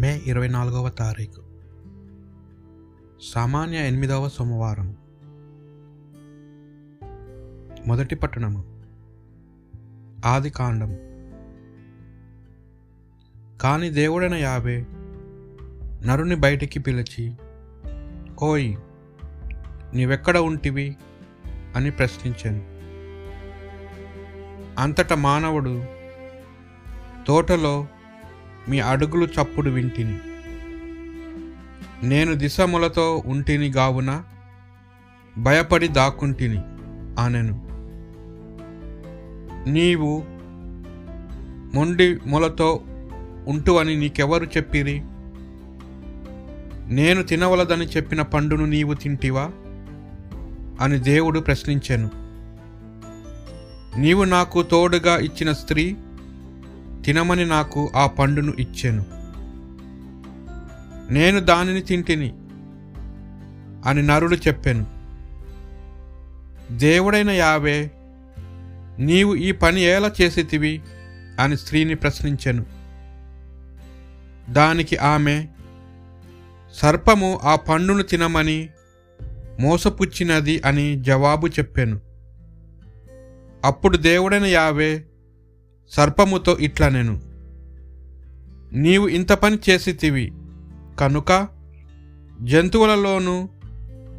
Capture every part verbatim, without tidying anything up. మే ఇరవై నాలుగవ తారీఖు సామాన్య ఎనిమిదవ సోమవారం. మొదటి పట్టణము ఆది కాండము. కాని దేవుడైన యావే నరుని బయటికి పిలిచి, ఓయ్ నీవెక్కడ ఉంటివి అని ప్రశ్నించాను. అంతటా మానవుడు, తోటలో మీ అడుగులు చప్పుడు వింటిని, నేను దిశములతో ఉంటిని గావున భయపడి దాక్కుంటిని అనెను. నీవు మొండి మొలతో ఉంటువని నీకెవరు చెప్పిరి? నేను తినవలదని చెప్పిన పండును నీవు తింటివా అని దేవుడు ప్రశ్నించెను. నీవు నాకు తోడుగా ఇచ్చిన స్త్రీ తినమని నాకు ఆ పండును ఇచ్చెను, నేను దానిని తింటిని అని నరుడు చెప్పెను. దేవుడైన యావే నీవు ఈ పని ఎలా చేసితివి అని స్త్రీని ప్రశ్నించెను. దానికి ఆమె, సర్పము ఆ పండును తినమని మోసపుచ్చినది అని జవాబు చెప్పెను. అప్పుడు దేవుడైన యావే సర్పముతో ఇట్లనెను, నీవు ఇంత పని చేసితివి కనుక జంతువులలోనూ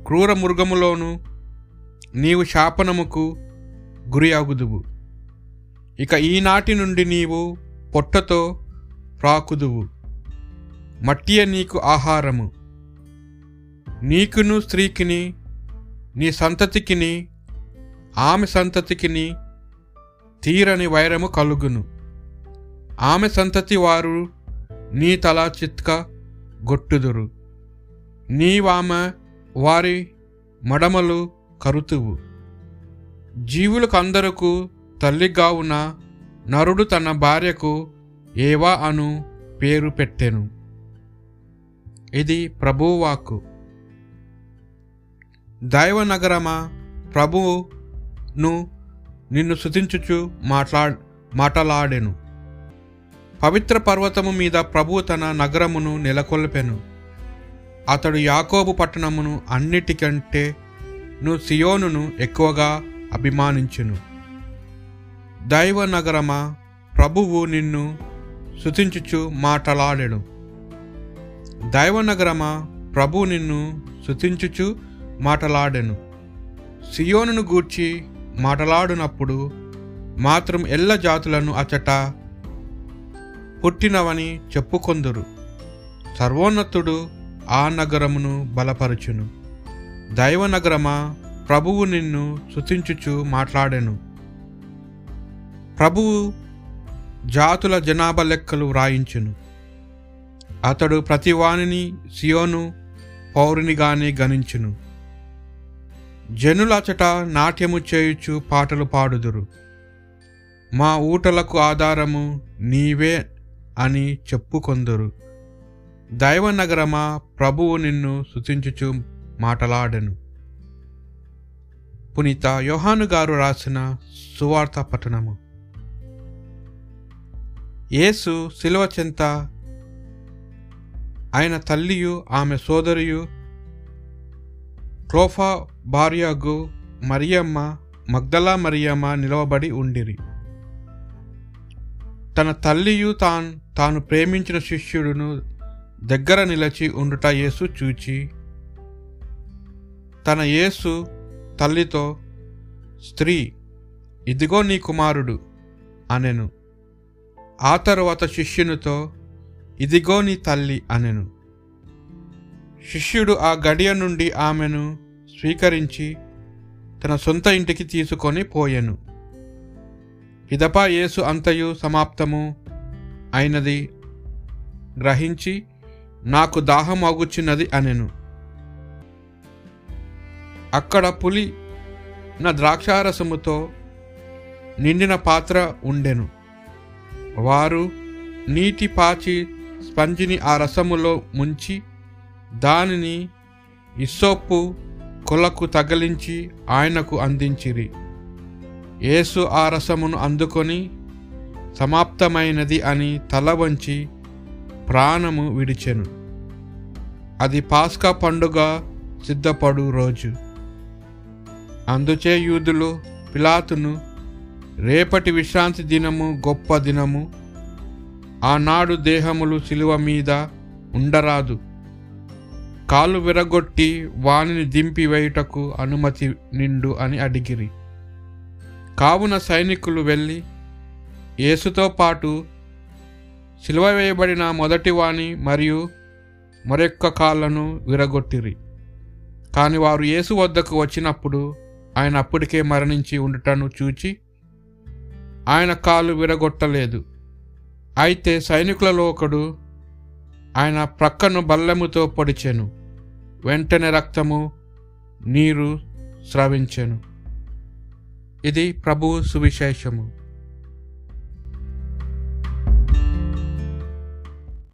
క్రూర మృగములోనూ నీవు శాపనముకు గురి అగుదువు. ఇక ఈనాటి నుండి నీవు పొట్టతో ప్రాకుదువు, మట్టియే నీకు ఆహారము. నీకును స్త్రీకిని నీ సంతతికిని ఆమె సంతతికిని తీరని వైరము కలుగును. ఆమె సంతతి వారు నీ తల చిత్క గొట్టుదురు, నీవామె వారి మడమలు కరుతువు. జీవులకు అందరకు తల్లిగావున నరుడు తన భార్యకు ఏవా అను పేరు పెట్టెను. ఇది ప్రభువాకు. దైవ నగరమా, ప్రభువును నిన్ను స్తుతించుచు మాట్లా మాటలాడెను. పవిత్ర పర్వతము మీద ప్రభువు తన నగరమును నెలకొల్పెను. అతడు యాకోబు పట్టణమును అన్నిటికంటే ను సియోనును ఎక్కువగా అభిమానించెను. దైవ నగరమా, ప్రభువు నిన్ను స్తుతించుచు మాటలాడెను. దైవ నగరమా, ప్రభువు నిన్ను స్తుతించుచు మాటలాడెను. సియోనును గూర్చి మాటలాడునప్పుడు మాత్రం ఎల్ల జాతులను అచట పుట్టినవని చెప్పుకొందురు. సర్వోన్నతుడు ఆ నగరమును బలపరచును. దైవ నగరమా, ప్రభువు నిన్ను స్తుతించుచు మాట్లాడెను. ప్రభువు జాతుల జనాభా లెక్కలు వ్రాయించును. అతడు ప్రతివానిని సియోను పౌరునిగానే గణించును. జనులచట నాట్యము చేయుచు పాటలు పాడుదురు, మా ఊటలకు ఆధారము నీవే అని చెప్పుకొందురు. దైవ నగరమా, ప్రభువు నిన్ను స్తుతించుచు మాటలాడెను. పునీత యోహాను గారు రాసిన సువార్త పఠనము. యేసు సిలువ చెంత ఆయన తల్లియు ఆమె సోదరియు క్లోఫా భార్యగు మరియమ్మ మగ్దలా మరియమ్మ నిలవబడి ఉండిరి. తన తల్లియు తాను తాను ప్రేమించిన శిష్యుడును దగ్గర నిలచి ఉండుట యేసు చూచి తన యేసు తల్లితో, స్త్రీ ఇదిగో నీ కుమారుడు అనెను. ఆ తరువాత శిష్యునితో, ఇదిగో నీ తల్లి అనెను. శిష్యుడు ఆ గడియ నుండి ఆమెను స్వీకరించి తన సొంత ఇంటికి తీసుకొని పోయెను. ఇదపా యేసు అంతయు సమాప్తము అయినది గ్రహించి, నాకు దాహం అగుచున్నది అనెను. అక్కడ పులి నా ద్రాక్షారసముతో నిండిన పాత్ర ఉండెను. వారు నీటి పాచి స్పంజిని ఆ రసములో ముంచి దానిని ఇస్సోపు కొలకు తగిలించి ఆయనకు అందించిరి. యేసు ఆ రసమును అందుకొని సమాప్తమైనది అని తల వంచి ప్రాణము విడిచెను. అది పాస్కా పండుగ సిద్ధపడు రోజు. అందుచే యూదులు పిలాతును, రేపటి విశ్రాంతి దినము గొప్ప దినము, ఆనాడు దేహములు సిలువ మీద ఉండరాదు, కాలు విరగొట్టి వానిని దింపి వేయుటకు అనుమతి నిండు అని అడిగిరి. కావున సైనికులు వెళ్ళి యేసుతో పాటు సిలువ వేయబడిన మొదటి వాణి మరియు మరొక్క కాళ్ళను విరగొట్టిరి. కాని వారు యేసు వద్దకు వచ్చినప్పుడు ఆయన అప్పటికే మరణించి ఉండటను చూచి ఆయన కాళ్ళు విరగొట్టలేదు. అయితే సైనికులలో ఒకడు ఆయన ప్రక్కను బల్లెముతో పొడిచెను. వెంటనే రక్తము నీరు స్రవించెను. ఇది ప్రభువు సువిశేషము.